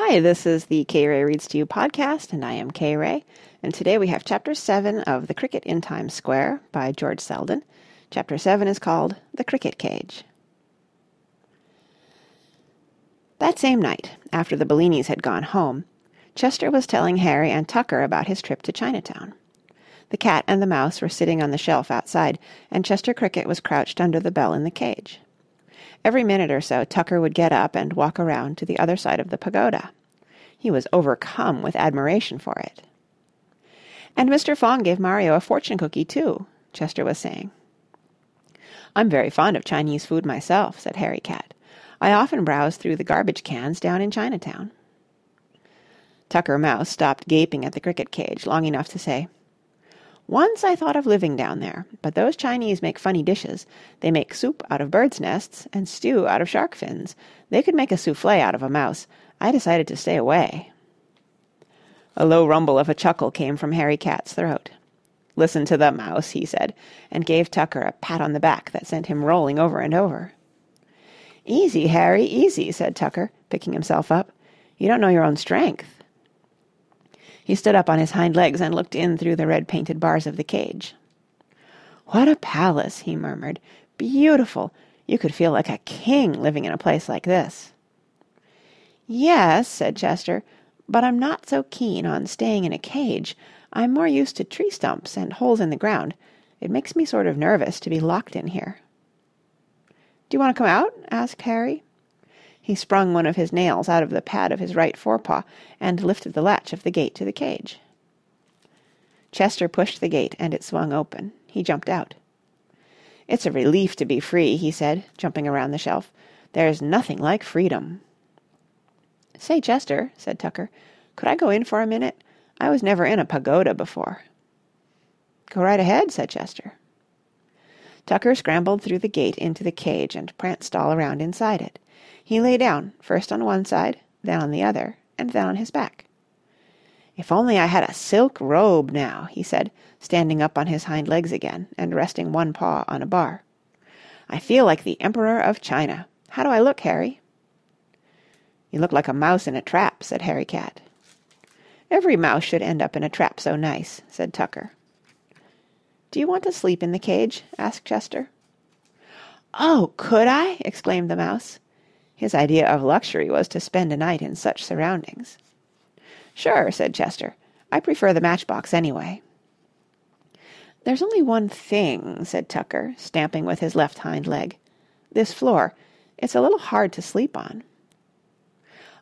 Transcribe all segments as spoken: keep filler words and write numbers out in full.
Hi, this is the K. Ray Reads to You podcast, and I am K. Ray, and today we have Chapter seven of The Cricket in Times Square by George Selden. Chapter seven is called The Cricket Cage. That same night, after the Bellinis had gone home, Chester was telling Harry and Tucker about his trip to Chinatown. The cat and the mouse were sitting on the shelf outside, and Chester Cricket was crouched under the bell in the cage. Every minute or so Tucker would get up and walk around to the other side of the pagoda. He was overcome with admiration for it. "And Mister Fong gave Mario a fortune cookie, too," Chester was saying. "I'm very fond of Chinese food myself," said Harry Cat. "I often browse through the garbage cans down in Chinatown." Tucker Mouse stopped gaping at the cricket cage long enough to say, "Once I thought of living down there, but those Chinese make funny dishes. They make soup out of birds' nests and stew out of shark fins. They could make a soufflé out of a mouse. I decided to stay away." A low rumble of a chuckle came from Harry Cat's throat. "Listen to the mouse," he said, and gave Tucker a pat on the back that sent him rolling over and over. "Easy, Harry, easy," said Tucker, picking himself up. "You don't know your own strength." He stood up on his hind legs and looked in through the red-painted bars of the cage. "What a palace!" he murmured. "Beautiful! You could feel like a king living in a place like this." "Yes," said Chester, "but I'm not so keen on staying in a cage. I'm more used to tree stumps and holes in the ground. It makes me sort of nervous to be locked in here." "Do you want to come out?" asked Harry. He sprung one of his nails out of the pad of his right forepaw and lifted the latch of the gate to the cage. Chester pushed the gate and it swung open. He jumped out. "It's a relief to be free," he said, jumping around the shelf. "There's nothing like freedom." "Say, Chester," said Tucker, "could I go in for a minute? I was never in a pagoda before." "Go right ahead," said Chester. Tucker scrambled through the gate into the cage and pranced all around inside it. He lay down, first on one side, then on the other, and then on his back. "If only I had a silk robe now," he said, standing up on his hind legs again and resting one paw on a bar. "I feel like the Emperor of China. How do I look, Harry?" "You look like a mouse in a trap," said Harry Cat. "Every mouse should end up in a trap so nice," said Tucker. "Do you want to sleep in the cage?" asked Chester. "Oh, could I?" exclaimed the mouse. His idea of luxury was to spend a night in such surroundings. "Sure," said Chester. "I prefer the matchbox anyway." "There's only one thing," said Tucker, stamping with his left hind leg. "This floor. It's a little hard to sleep on."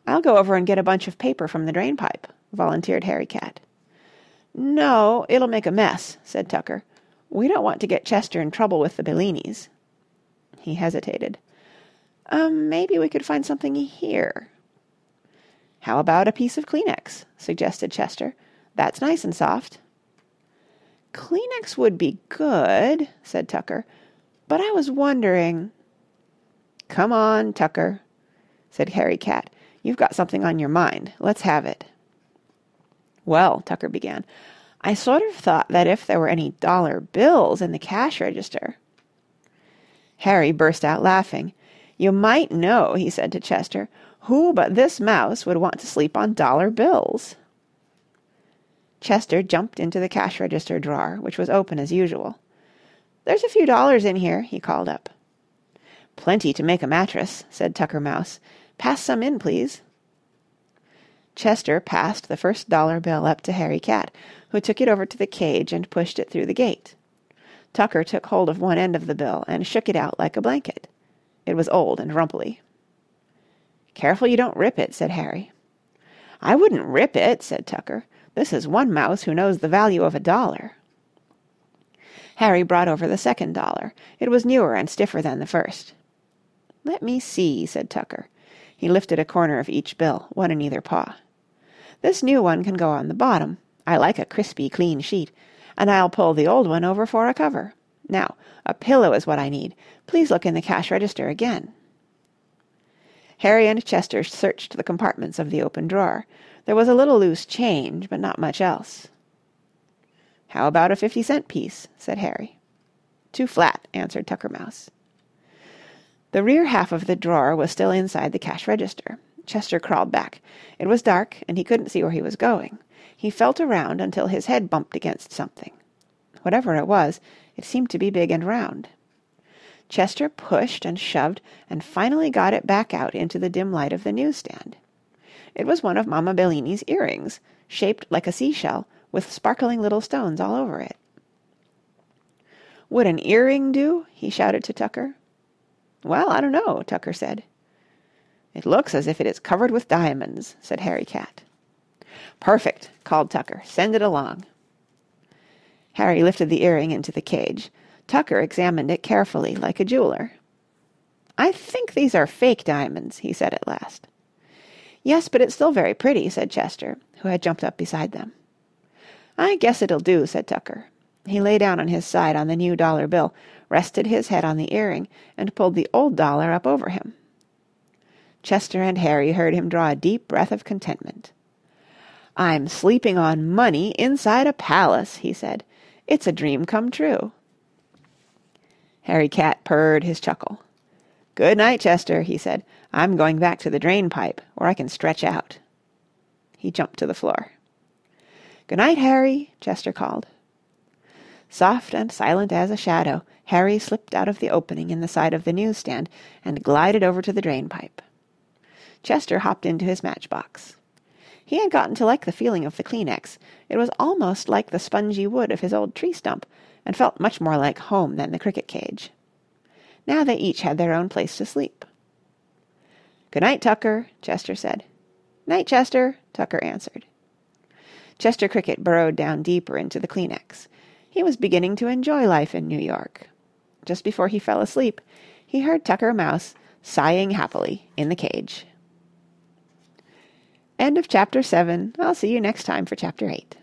"I'll go over and get a bunch of paper from the drainpipe," volunteered Harry Cat. "No, it'll make a mess," said Tucker. "We don't want to get Chester in trouble with the Bellinis." He hesitated. Um, maybe we could find something here." "How about a piece of Kleenex?" suggested Chester. "That's nice and soft." "Kleenex would be good," said Tucker, "but I was wondering—" "Come on, Tucker," said Harry Cat. "You've got something on your mind. Let's have it." "Well," Tucker began, "I sort of thought that if there were any dollar bills in the cash register—" Harry burst out laughing. "You might know," he said to Chester, "who but this mouse would want to sleep on dollar bills?" Chester jumped into the cash register drawer, which was open as usual. "There's a few dollars in here," he called up. "Plenty to make a mattress," said Tucker Mouse. "Pass some in, please." Chester passed the first dollar bill up to Harry Cat, who took it over to the cage and pushed it through the gate. Tucker took hold of one end of the bill and shook it out like a blanket. It was old and rumply. "Careful you don't rip it," said Harry. "I wouldn't rip it," said Tucker. "This is one mouse who knows the value of a dollar." Harry brought over the second dollar. It was newer and stiffer than the first. "Let me see," said Tucker. He lifted a corner of each bill, one in either paw. "This new one can go on the bottom. I like a crispy, clean sheet, and I'll pull the old one over for a cover. Now, a pillow is what I need. Please look in the cash register again." Harry and Chester searched the compartments of the open drawer. There was a little loose change, but not much else. "How about a fifty-cent piece?" said Harry. "Too flat," answered Tucker Mouse. The rear half of the drawer was still inside the cash register. Chester crawled back. It was dark, and he couldn't see where he was going. He felt around until his head bumped against something. Whatever it was, it seemed to be big and round. Chester pushed and shoved and finally got it back out into the dim light of the newsstand. It was one of Mamma Bellini's earrings, shaped like a seashell, with sparkling little stones all over it. "Would an earring do?" he shouted to Tucker. "Well, I don't know," Tucker said. "It looks as if it is covered with diamonds," said Harry Cat. "Perfect," called Tucker. "Send it along." Harry lifted the earring into the cage. Tucker examined it carefully, like a jeweler. "I think these are fake diamonds," he said at last. "Yes, but it's still very pretty," said Chester, who had jumped up beside them. "I guess it'll do," said Tucker. He lay down on his side on the new dollar bill, rested his head on the earring, and pulled the old dollar up over him. Chester and Harry heard him draw a deep breath of contentment. "I'm sleeping on money inside a palace," he said. "It's a dream come true." Harry Cat purred his chuckle. "Good night, Chester," he said. "I'm going back to the drain pipe, where I can stretch out." He jumped to the floor. "Good night, Harry," Chester called. Soft and silent as a shadow, Harry slipped out of the opening in the side of the newsstand and glided over to the drain pipe. Chester hopped into his matchbox. He had gotten to like the feeling of the Kleenex. It was almost like the spongy wood of his old tree stump, and felt much more like home than the cricket cage. Now they each had their own place to sleep. "Good night, Tucker," Chester said. "Night, Chester," Tucker answered. Chester Cricket burrowed down deeper into the Kleenex. He was beginning to enjoy life in New York. Just before he fell asleep, he heard Tucker Mouse sighing happily in the cage. End of Chapter seven. I'll see you next time for Chapter eight.